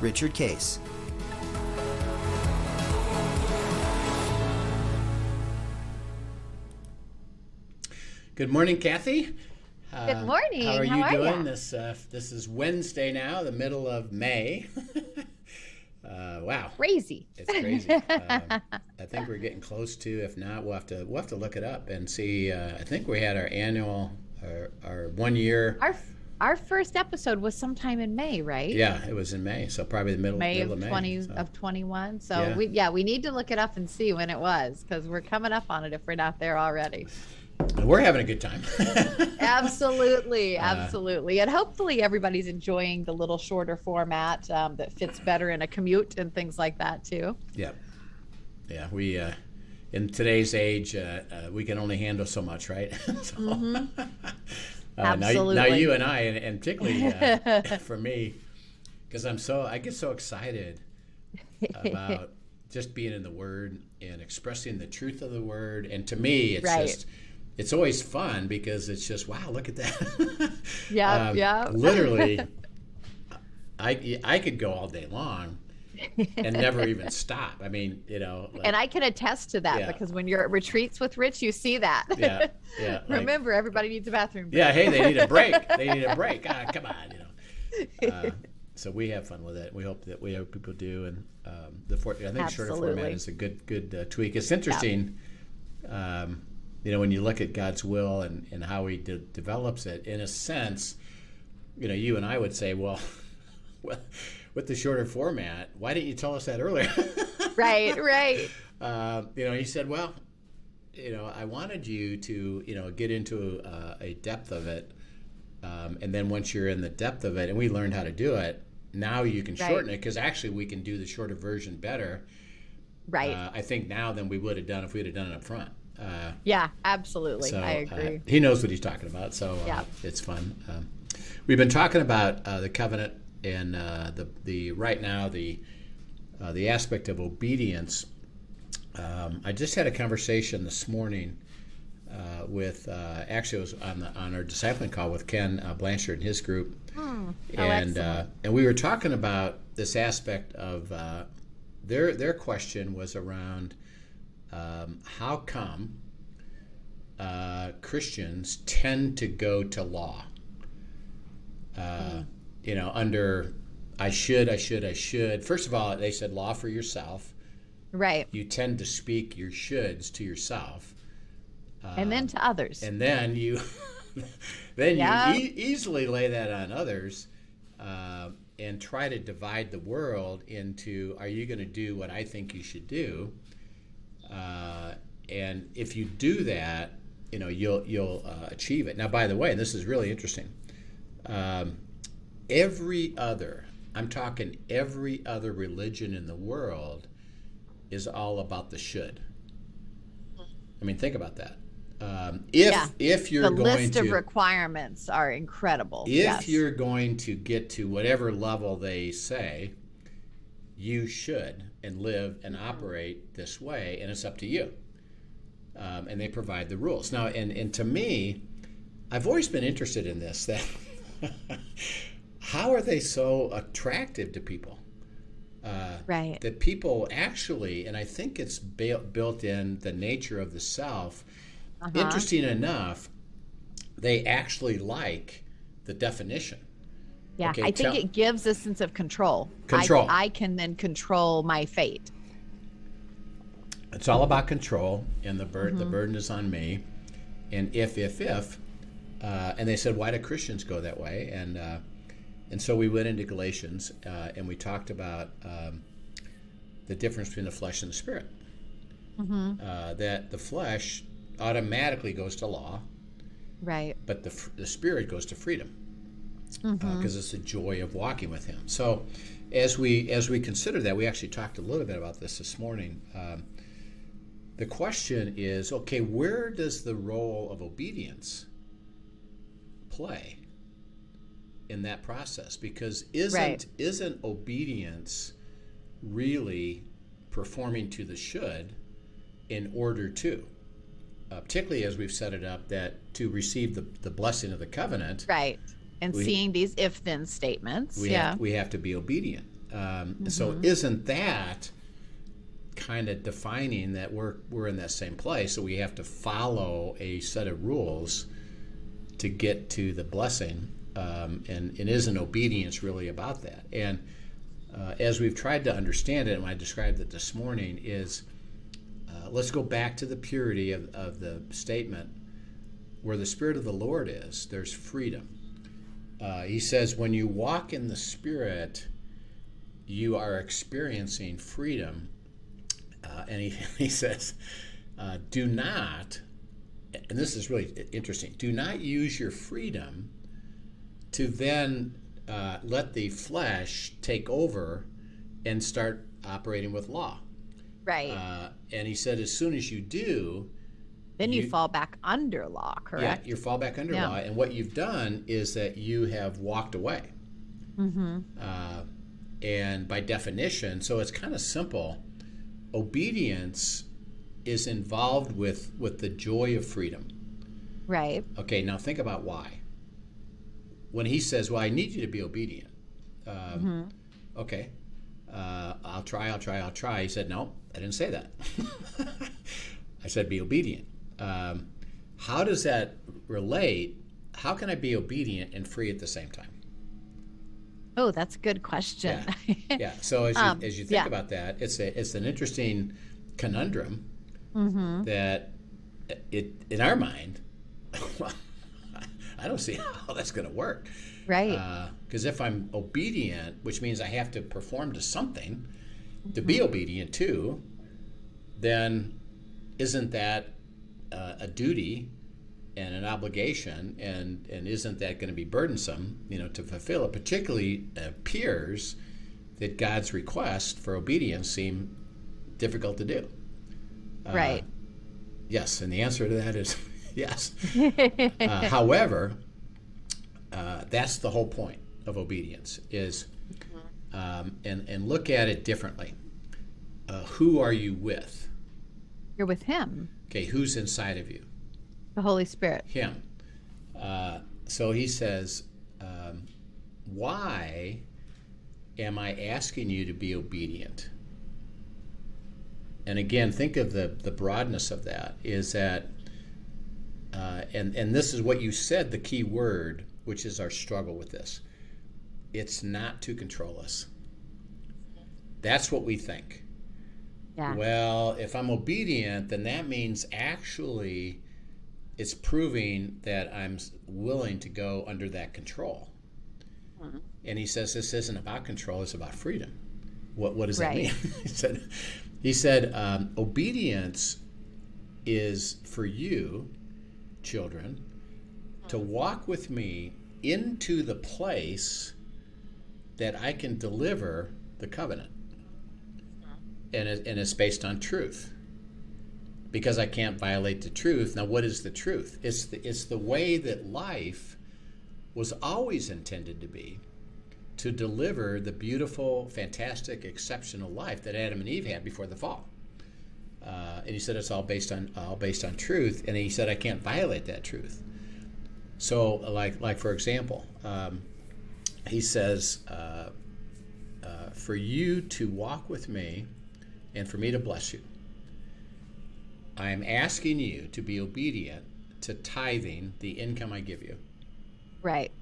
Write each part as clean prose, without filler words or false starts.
Richard Case. Good morning, Kathy. Good morning. How are you doing? This is Wednesday now, the middle of May. Wow. Crazy. It's crazy. I think we're getting close to, if not, we'll have to look it up and see. I think we had our annual, our 1 year. Our first episode was sometime in May, right? Yeah, it was in May, so probably the middle of May. Of 21. So yeah. We need to look it up and see when it was, because we're coming up on it if we're not there already. We're having a good time. Absolutely. And hopefully everybody's enjoying the little shorter format that fits better in a commute and things like that too. Yep. Yeah, we in today's age we can only handle so much, right? Mm-hmm. Absolutely. Now you and I, and particularly for me, because I get so excited about just being in the Word and expressing the truth of the Word. And to me, it's it's always fun, because it's just, wow, look at that. Yeah, yeah. Literally, I could go all day long and never even stop. I mean, and I can attest to that, because when you're at retreats with Rich, you see that. Yeah. Remember, everybody needs a bathroom break. Yeah, hey, they need a break. Come on, So we have fun with it. We hope people do. And shorter format is a good tweak. It's interesting, when you look at God's will and how He develops it. In a sense, you and I would say, well, with the shorter format, why didn't you tell us that earlier? Right. He said, well, I wanted you to, get into a depth of it. And then once you're in the depth of it, and we learned how to do it, now you can shorten it, because actually we can do the shorter version better. Right. I think now than we would have done if we would have done it up front. Yeah, absolutely. So, I agree. He knows what he's talking about, so it's fun. We've been talking about the covenant and the right now the aspect of obedience. I just had a conversation this morning it was on our discipling call with Ken Blanchard and his group, and we were talking about this aspect of their question was around how come Christians tend to go to law, under I should. First of all, they said law for yourself. Right. You tend to speak your shoulds to yourself. And then to others. And then you you easily lay that on others and try to divide the world into, are you going to do what I think you should do? And if you do that, you'll achieve it. Now, by the way, and this is really interesting, every other religion in the world is all about the should. I mean, think about that. If you're going to... The list of requirements are incredible. If you're going to get to whatever level they say, you should and live and operate this way, and it's up to you. And they provide the rules. Now, and to me, I've always been interested in this, that how are they so attractive to people? That people actually, and I think it's built in the nature of the self, interesting enough, they actually like the definition. Yeah, okay, I think it gives a sense of control. I can then control my fate. It's all about control, and the burden is on me, and if. And they said, why do Christians go that way? And so we went into Galatians, and we talked about the difference between the flesh and the spirit. That the flesh automatically goes to law, right? But the spirit goes to freedom. because it's the joy of walking with Him. So as we consider that, we actually talked a little bit about this morning. The question is, okay, where does the role of obedience play in that process? Because isn't obedience really performing to the should in order to? Particularly as we've set it up that to receive the blessing of the covenant. Right. And seeing these if-then statements. We have to be obedient. So isn't that kind of defining that we're in that same place, so we have to follow a set of rules to get to the blessing? And isn't obedience really about that? And as we've tried to understand it, and I described it this morning, is let's go back to the purity of the statement. Where the Spirit of the Lord is, there's freedom. He says, when you walk in the Spirit, you are experiencing freedom. And he says, do not, and this is really interesting, do not use your freedom to then let the flesh take over and start operating with law. Right. And he said, as soon as you do, then you fall back under law, correct? Yeah, you fall back under law. And what you've done is that you have walked away. And by definition, so it's kind of simple. Obedience is involved with the joy of freedom. Right. Okay, now think about why. When he says, well, I need you to be obedient. Okay. I'll try. He said, no, I didn't say that. I said, be obedient. How does that relate? How can I be obedient and free at the same time? Oh, that's a good question. Yeah. So as you think about that, it's an interesting conundrum that it in our mind, I don't see how that's going to work. Right. Because if I'm obedient, which means I have to perform to something to be obedient to, then isn't that a duty and an obligation, and isn't that going to be burdensome, to fulfill it? Particularly appears that God's request for obedience seem difficult to do. Right. Yes, and the answer to that is yes. However, that's the whole point of obedience is, and look at it differently. Who are you with? You're with Him. Okay, who's inside of you? The Holy Spirit. Him. So he says, why am I asking you to be obedient? And again, think of the broadness of that is that, and this is what you said, the key word, which is our struggle with this. It's not to control us. That's what we think. Yeah. Well, if I'm obedient, then that means actually it's proving that I'm willing to go under that control. Mm-hmm. And he says this isn't about control, it's about freedom. What does that mean? He said, obedience is for you, children, to walk with me into the place that I can deliver the covenant. And it's based on truth. Because I can't violate the truth. Now, what is the truth? It's the way that life was always intended to be, to deliver the beautiful, fantastic, exceptional life that Adam and Eve had before the fall. And he said it's all based on truth. And he said I can't violate that truth. So, like for example, he says, for you to walk with me, and for me to bless you, I am asking you to be obedient to tithing the income I give you. Right.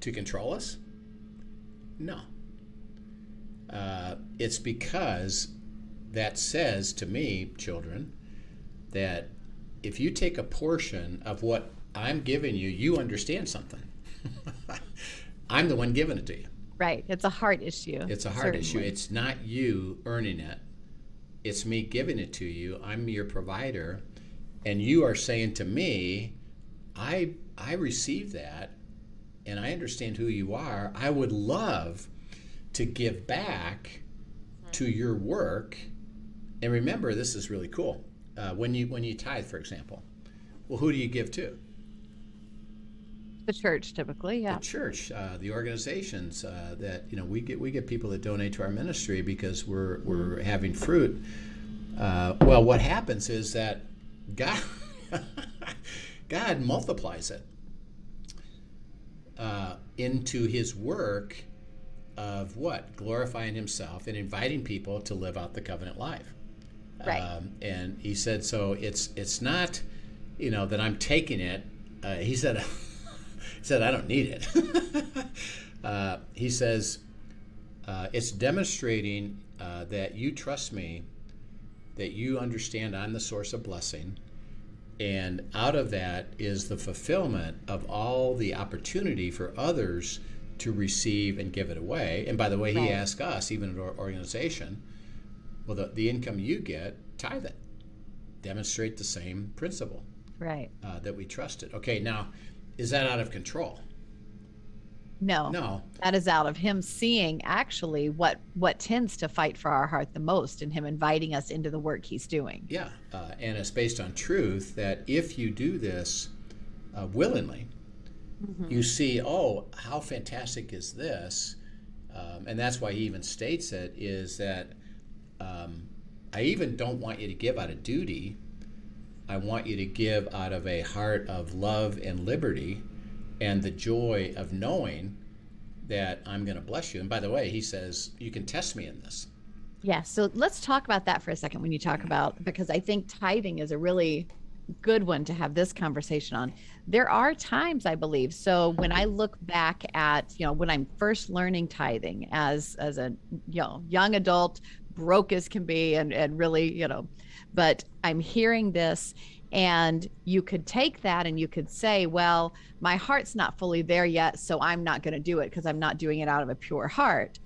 To control us? No. It's because that says to me, children, that if you take a portion of what I'm giving you, you understand something. I'm the one giving it to you. Right. It's a heart issue. It's a heart issue. It's not you earning it. It's me giving it to you. I'm your provider. And you are saying to me, I receive that and I understand who you are, I would love to give back to your work. And remember, this is really cool. When you tithe, for example, well, who do you give to? The church, typically, yeah. The church, the organizations that we get people that donate to our ministry because we're having fruit. Well, what happens is that God multiplies it into His work of what? Glorifying Himself and inviting people to live out the covenant life. Right. And He said, so it's not, that I'm taking it. He said, I don't need it. He says, it's demonstrating that you trust me, that you understand I'm the source of blessing, and out of that is the fulfillment of all the opportunity for others to receive and give it away. And by the way, He asked us, even at our organization, well, the income you get, tithe it. Demonstrate the same principle, right? That we trusted. Okay, now, is that out of control? No. That is out of Him seeing actually what tends to fight for our heart the most, and Him inviting us into the work He's doing. Yeah, and it's based on truth that if you do this willingly, mm-hmm. you see, oh, how fantastic is this? And that's why He even states it, is that I even don't want you to give out of duty. I want you to give out of a heart of love and liberty and the joy of knowing that I'm going to bless you. And by the way, He says, you can test me in this. Yeah. So let's talk about that for a second when you talk about, because I think tithing is a really good one to have this conversation on. There are times, I believe. So when I look back at, when I'm first learning tithing as a young adult, broke as can be, and really, but I'm hearing this, and you could take that and you could say, well, my heart's not fully there yet, so I'm not going to do it because I'm not doing it out of a pure heart.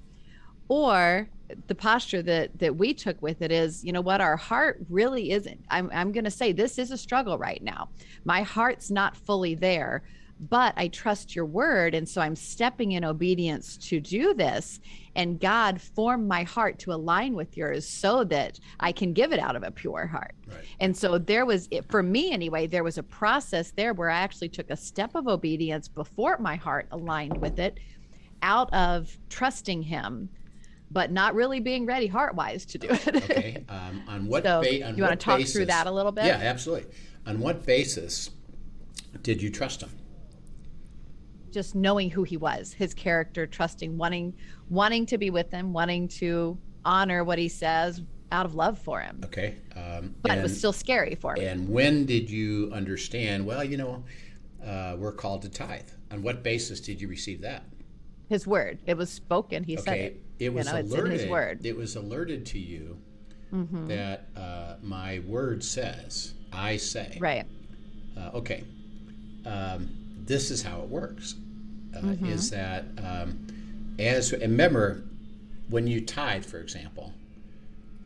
Or the posture that we took with it is, our heart really isn't. I'm going to say this is a struggle right now. My heart's not fully there, but I trust your word. And so I'm stepping in obedience to do this, and God, form my heart to align with yours so that I can give it out of a pure heart. Right. And so there was, for me anyway, there was a process there where I actually took a step of obedience before my heart aligned with it, out of trusting Him, but not really being ready heart-wise to do it. Okay. On what basis? So you want to talk through that a little bit? Yeah, absolutely. On what basis did you trust Him? Just knowing who He was, His character, trusting, wanting to be with Him, wanting to honor what He says out of love for Him. Okay. But it was still scary for me. And when did you understand, we're called to tithe? On what basis did you receive that? His word. It was spoken. He said it. It was alerted. His word. It was alerted to you mm-hmm. that my word says, I say. Right. Okay. This is how it works, mm-hmm. is that and remember, when you tithe, for example,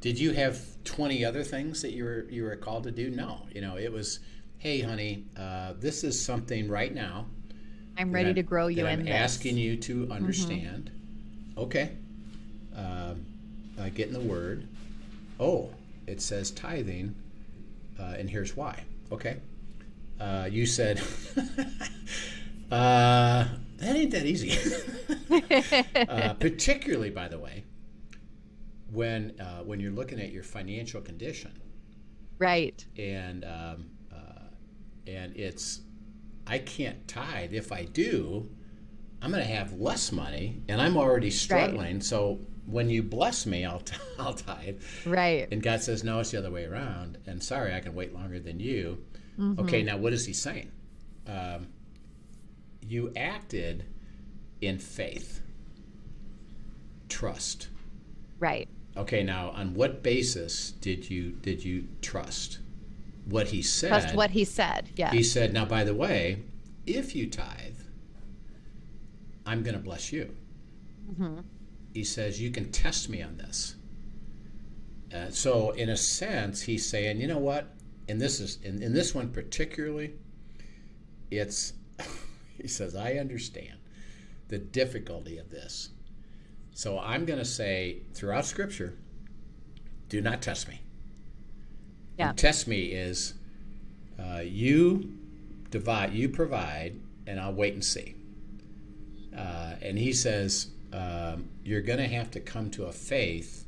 did you have 20 other things that you were called to do? No. It was, hey, honey, this is something right now. I'm ready to grow you in this. I'm asking you to understand. Mm-hmm. Okay. Get in the word. Oh, it says tithing, and here's why. Okay. You said, that ain't that easy. Particularly, by the way, when you're looking at your financial condition. Right. And it's, I can't tithe. If I do, I'm going to have less money, and I'm already struggling. Right. So when you bless me, I'll tithe. Right. And God says, no, it's the other way around. And sorry, I can wait longer than you. Mm-hmm. Okay, now what is He saying? You acted in faith, trust. Right. Okay, now on what basis did you trust what He said? Trust what He said. Yeah. He said, now by the way, if you tithe, I'm going to bless you. Mm-hmm. He says you can test me on this. So in a sense, He's saying, you know what? And this is in this one particularly, it's, He says, I understand. the difficulty of this. So I'm going to say throughout Scripture, do not test me. Yeah. And test me is you provide, and I'll wait and see. And he says, you're going to have to come to a faith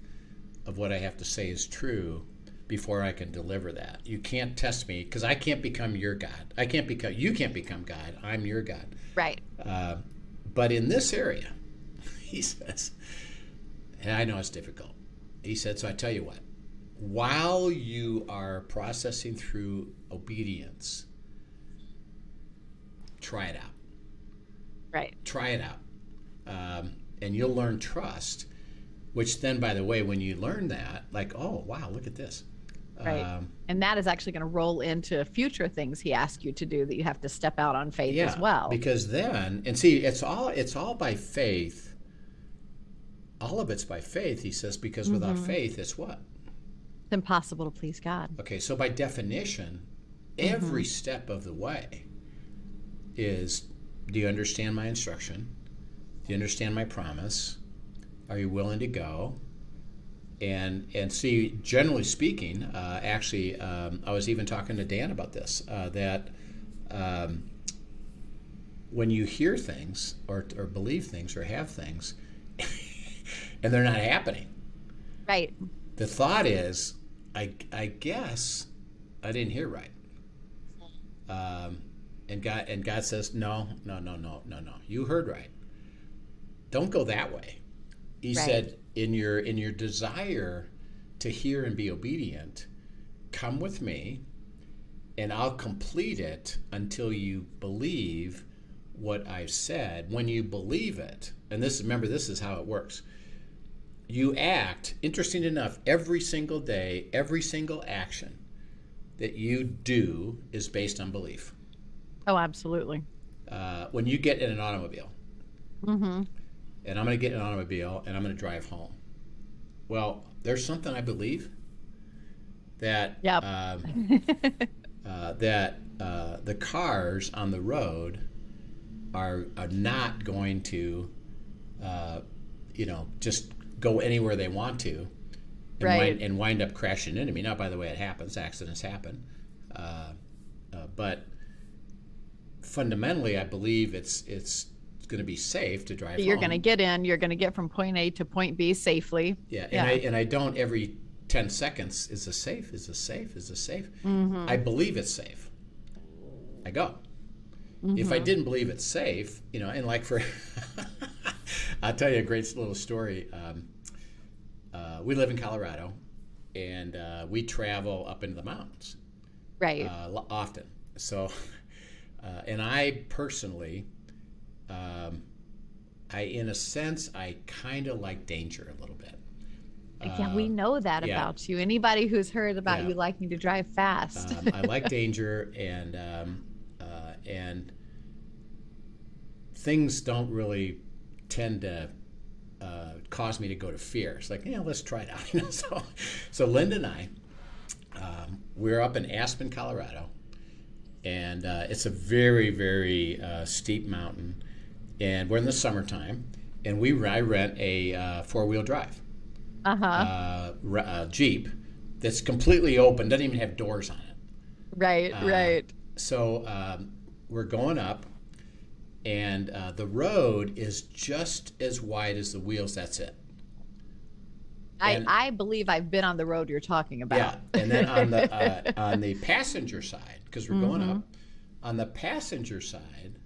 of what I have to say is true before I can deliver that. You can't test me because I can't become your God. You can't become God. I'm your God. Right. But in this area, he says, and I know it's difficult. He said, so I tell you what, while you are processing through obedience, try it out. Right. Try it out. And you'll learn trust, which then, by the way, when you learn that, like, oh, wow, look at this. Right. And that is actually going to roll into future things he asks you to do that you have to step out on faith as well. Because then, and see, it's all by faith. All of it's by faith, he says, because without faith, it's what? It's impossible to please God. Okay, so by definition, every step of the way is, do you understand my instruction? Do you understand my promise? Are you willing to go? And see, generally speaking, I was even talking to Dan about this, that when you hear things or believe things or have things, and they're not happening. Right. The thought is, I guess I didn't hear right. And God says, no. You heard right. Don't go that way. He said, in your desire to hear and be obedient, come with me, and I'll complete it until you believe what I've said. When you believe it, and this is how it works. You act, interesting enough, every single day, every single action that you do is based on belief. Oh, absolutely. When you get in an automobile, and I'm going to get in an automobile and I'm going to drive home. Well, there's something I believe that that the cars on the road are not going to, just go anywhere they want to and, wind up crashing into me. Now, by the way, it happens. Accidents happen. But fundamentally, I believe it's going to be safe to drive home. You're going to get from point A to point B safely. Yeah. And I don't every 10 seconds, is this safe? I believe it's safe. I go. If I didn't believe it's safe, and like for... I'll tell you a great little story. We live in Colorado, and we travel up into the mountains, often. So, and I personally, I kind of like danger a little bit. Yeah, we know that about you. Anybody who's heard about you liking to drive fast, I like danger, and things don't really tend to cause me to go to fear. It's like, let's try it out. So Linda and I, we're up in Aspen, Colorado, and it's a very, very steep mountain. And we're in the summertime, and I rent a four-wheel drive Jeep that's completely open, doesn't even have doors on it. Right. So we're going up. And the road is just as wide as the wheels. That's it. I believe I've been on the road you're talking about. Yeah, and then on the passenger side, because we're going up, on the passenger side,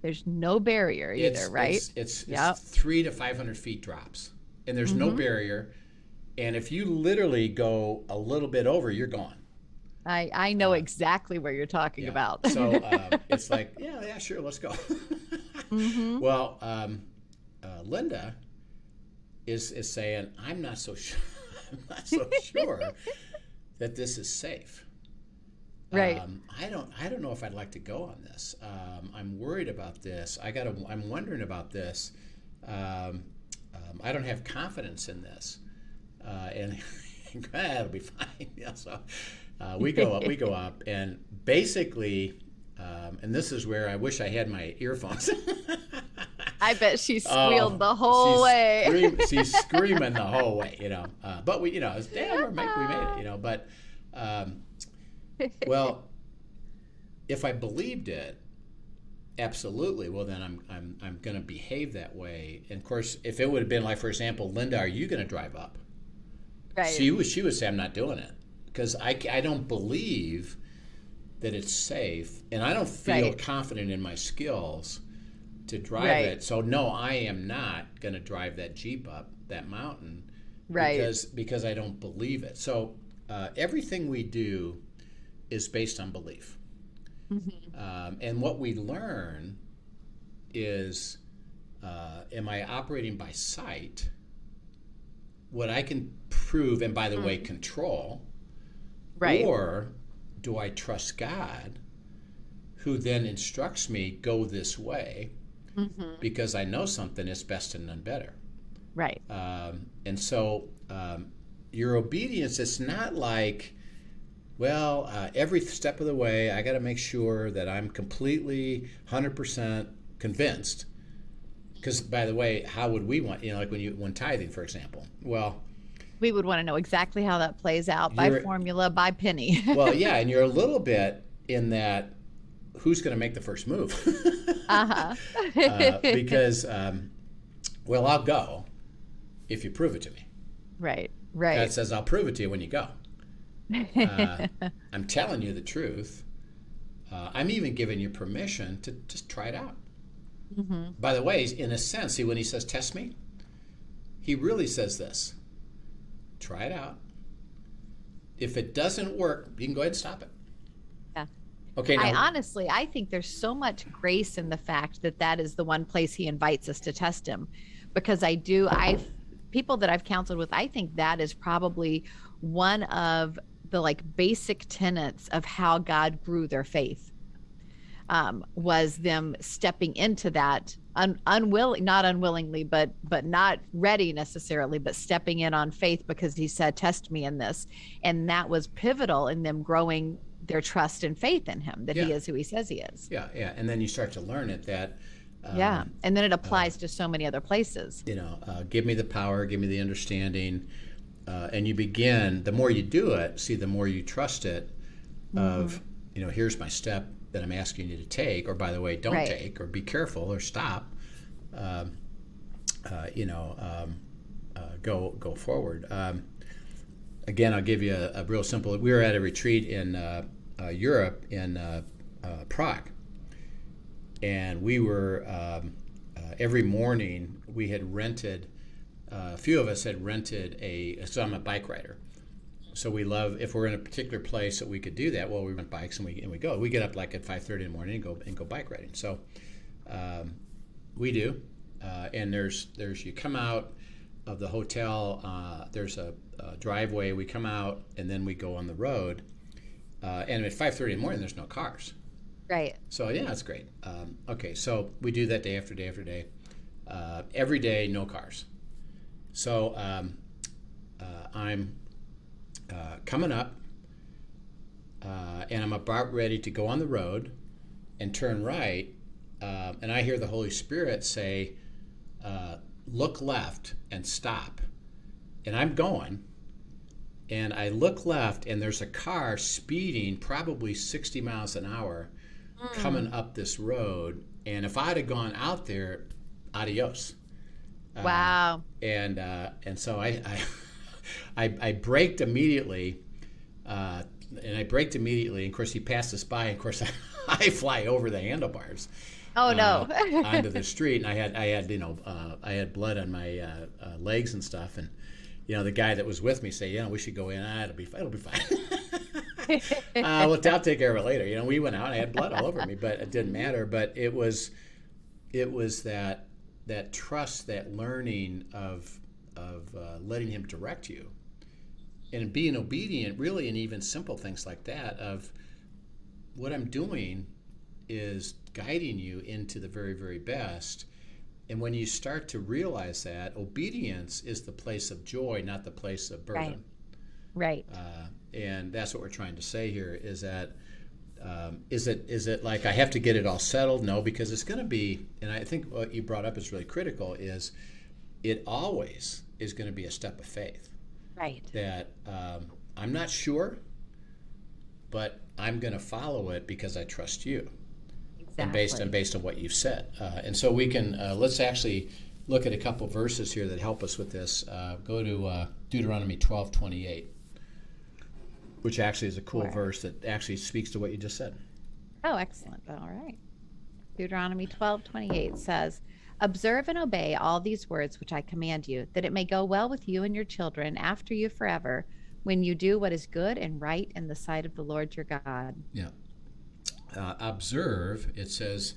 there's no barrier either, right? It's 300 to 500 feet drops, and there's no barrier. And if you literally go a little bit over, you're gone. I know exactly where you're talking about. So it's like, sure, let's go. Well, Linda is saying, I'm not so sure that this is safe. Right. I don't know if I'd like to go on this. I'm worried about this. I'm wondering about this. I don't have confidence in this. And that'll be fine. Yeah. So. We go up, and basically, and this is where I wish I had my earphones. I bet she squealed the whole way. She's screaming the whole way, you know. But we, you know, it was, damn, we made it, you know. But, well, if I believed it, absolutely. Well, then I'm going to behave that way. And of course, if it would have been like, for example, Linda, are you going to drive up? Right. She would say, I'm not doing it, because I don't believe that it's safe, and I don't feel confident in my skills to drive it. So no, I am not going to drive that Jeep up that mountain, because I don't believe it. So everything we do is based on belief. Mm-hmm. And what we learn is, am I operating by sight? What I can prove, and by the way, control, or do I trust God, who then instructs me, go this way, because I know something is best and none better. Right. And so your obedience, it's not like, well, every step of the way, I got to make sure that I'm completely 100% convinced. Because, by the way, how would we want, you know, like when tithing, for example, well, we would want to know exactly how that plays out by formula, by penny. Well, yeah, and you're a little bit in that, who's going to make the first move? Because, well, I'll go if you prove it to me. Right, right. God says, I'll prove it to you when you go. I'm telling you the truth. I'm even giving you permission to just try it out. Mm-hmm. By the way, in a sense, when he says, test me, he really says this. Try it out. If it doesn't work, you can go ahead and stop it. Yeah. Okay. Now, I think there's so much grace in the fact that that is the one place he invites us to test him, because people that I've counseled with, I think that is probably one of the basic tenets of how God grew their faith, was them stepping into that not unwillingly, but not ready necessarily, but stepping in on faith, because he said, test me in this. And that was pivotal in them growing their trust and faith in him, that he is who he says he is. Yeah. Yeah. And then you start to learn it that, and then it applies to so many other places, you know, give me the power, give me the understanding. And you begin, the more you do it, the more you trust it of, you know, here's my step that I'm asking you to take, or by the way, don't take, or be careful, or stop, go forward. Again, I'll give you a real simple, we were at a retreat in Europe, in Prague, and we were, every morning we had rented, a few of us had rented so I'm a bike rider. So we love, if we're in a particular place that we could do that, well, we rent bikes and we go. We get up at 5:30 in the morning and go bike riding. So we do. And there's you come out of the hotel, there's a driveway. We come out and then we go on the road. And at 5:30 in the morning, there's no cars. Right. So, yeah, it's great. Okay, so we do that day after day after day. Every day, no cars. So I'm... coming up, and I'm about ready to go on the road and turn right, and I hear the Holy Spirit say, look left and stop. And I'm going, and I look left, and there's a car speeding probably 60 miles an hour coming up this road, and if I'd have gone out there, adios. Wow. And so I braked immediately, and of course he passed us by, and of course I fly over the handlebars. Oh no! Onto the street, and I had blood on my legs and stuff, and you know the guy that was with me said, yeah, we should go in. It'll be fine. Well, I'll take care of it later. You know, we went out, and I had blood all over me, but it didn't matter. But it was that trust, that learning of letting him direct you, and being obedient, really, and even simple things like that, of what I'm doing is guiding you into the very, very best. And when you start to realize that, obedience is the place of joy, not the place of burden. Right. And that's what we're trying to say here, is that Is it like I have to get it all settled? No, because it's going to be, and I think what you brought up is really critical, is it always is going to be a step of faith. Right. That I'm not sure, but I'm going to follow it because I trust you. Exactly. And based on what you've said. And so we can, let's actually look at a couple verses here that help us with this. Go to Deuteronomy 12:28. Which actually is a cool verse that actually speaks to what you just said. Oh, excellent. All right. Deuteronomy 12:28 says, "Observe and obey all these words which I command you, that it may go well with you and your children after you forever, when you do what is good and right in the sight of the Lord your God." Yeah. Observe, it says,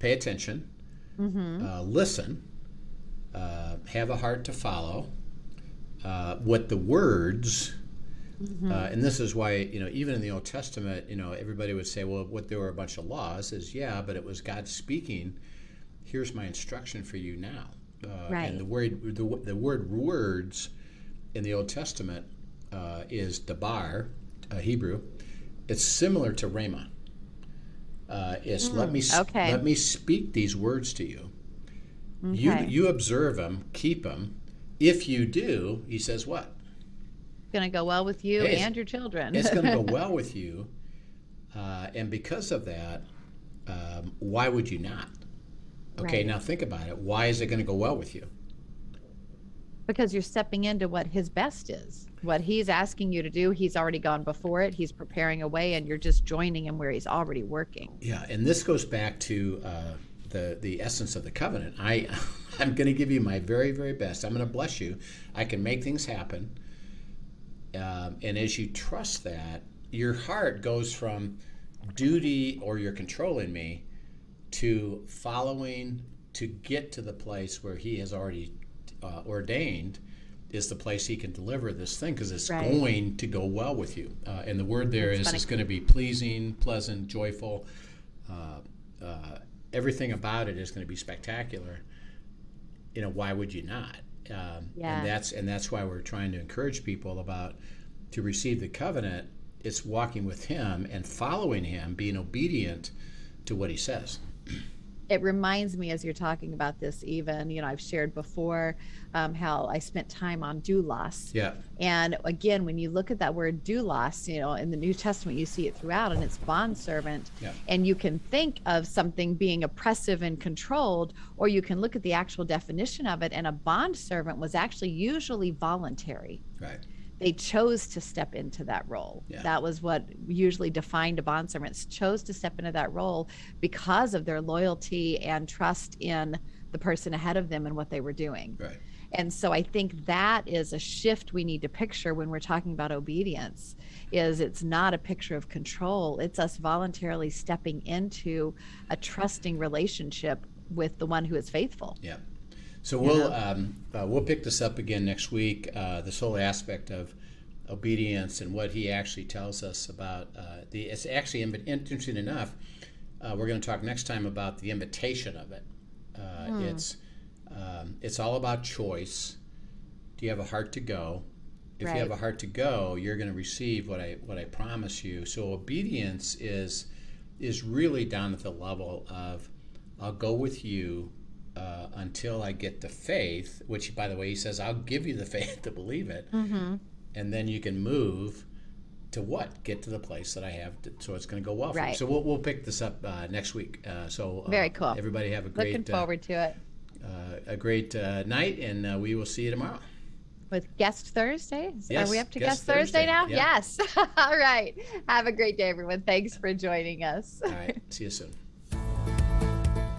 pay attention, listen, have a heart to follow what the words... and this is why, even in the Old Testament, everybody would say, well, there were a bunch of laws. Is but it was God speaking. Here's my instruction for you now. Right. And the word words in the Old Testament is dabar, Hebrew. It's similar to rhema. It's let me speak these words to you. Okay. You observe them, keep them. If you do, he says what? Going to go well with you and your children. It's going to go well with you, and because of that, why would you not? Okay, right. Now think about it. Why is it going to go well with you? Because you're stepping into what his best is, what he's asking you to do. He's already gone before it. He's preparing a way, and you're just joining him where he's already working. Yeah, and this goes back to the essence of the covenant. I'm going to give you my very, very best. I'm going to bless you. I can make things happen. And as you trust that, your heart goes from duty or you're controlling me to following to get to the place where he has already ordained is the place he can deliver this thing, because it's going to go well with you. And the word there is it's going to be pleasing, pleasant, joyful. Everything about it is going to be spectacular. Why would you not? And that's why we're trying to encourage people to receive the covenant. It's walking with him and following him, being obedient to what he says. It reminds me, as you're talking about this, even, I've shared before how I spent time on dolos. Yeah. And again, when you look at that word dolos, in the New Testament, you see it throughout, and it's bondservant. Yeah. And you can think of something being oppressive and controlled, or you can look at the actual definition of it, and a bondservant was actually usually voluntary. Right. They chose to step into that role. Yeah. That was what usually defined a bondservant, chose to step into that role because of their loyalty and trust in the person ahead of them and what they were doing. Right. And so I think that is a shift we need to picture when we're talking about obedience, is it's not a picture of control. It's us voluntarily stepping into a trusting relationship with the one who is faithful. Yeah. So we'll pick this up again next week, this whole aspect of obedience and what he actually tells us about. It's actually, interesting enough, we're going to talk next time about the invitation of it. It's all about choice. Do you have a heart to go? If you have a heart to go, you're going to receive what I promise you. So obedience is really down at the level of, I'll go with you until I get the faith, which, by the way, he says, I'll give you the faith to believe it, and then you can move to what? Get to the place that I have, so it's going to go well for you. So we'll pick this up next week. Very cool. Everybody have a great... Looking forward to it. A great night, and we will see you tomorrow. With Guest Thursday? Yes, are we up to Guest Thursday now? Yep. Yes. All right. Have a great day, everyone. Thanks for joining us. All right. See you soon.